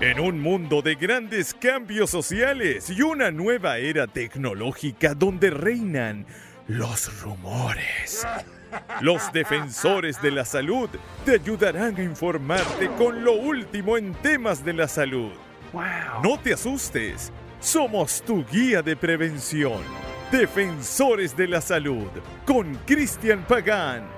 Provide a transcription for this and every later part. En un mundo de grandes cambios sociales y una nueva era tecnológica donde reinan los rumores, los defensores de la salud te ayudarán a informarte con lo último en temas de la salud. No te asustes, somos tu guía de prevención. Defensores de la Salud, con Cristian Pagán.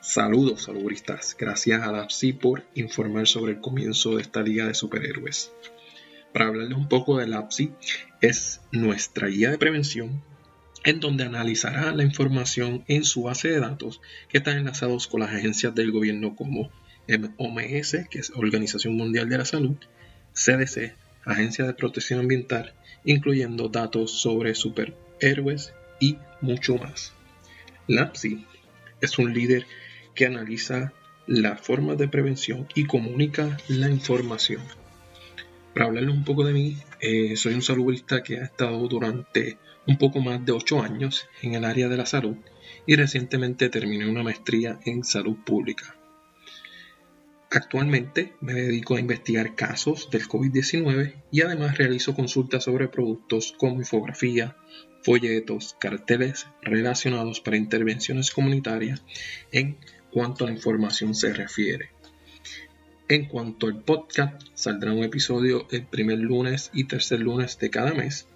Saludos salubristas, gracias a Lapsi por informar sobre el comienzo de esta liga de superhéroes. Para hablarles un poco de Lapsi, es nuestra guía de prevención en donde analizará la información en su base de datos que están enlazados con las agencias del gobierno como M.O.M.S., que es Organización Mundial de la Salud, C.D.C., Agencia de Protección Ambiental, incluyendo datos sobre superhéroes y mucho más. Lapsi es un líder que analiza las formas de prevención y comunica la información. Para hablarles un poco de mí, soy un salubrista que ha estado durante un poco más de 8 años en el área de la salud y recientemente terminé una maestría en salud pública. Actualmente me dedico a investigar casos del COVID-19 y además realizo consultas sobre productos como infografía, folletos, carteles relacionados para intervenciones comunitarias en cuanto a la información se refiere. En cuanto al podcast, saldrá un episodio el primer lunes y tercer lunes de cada mes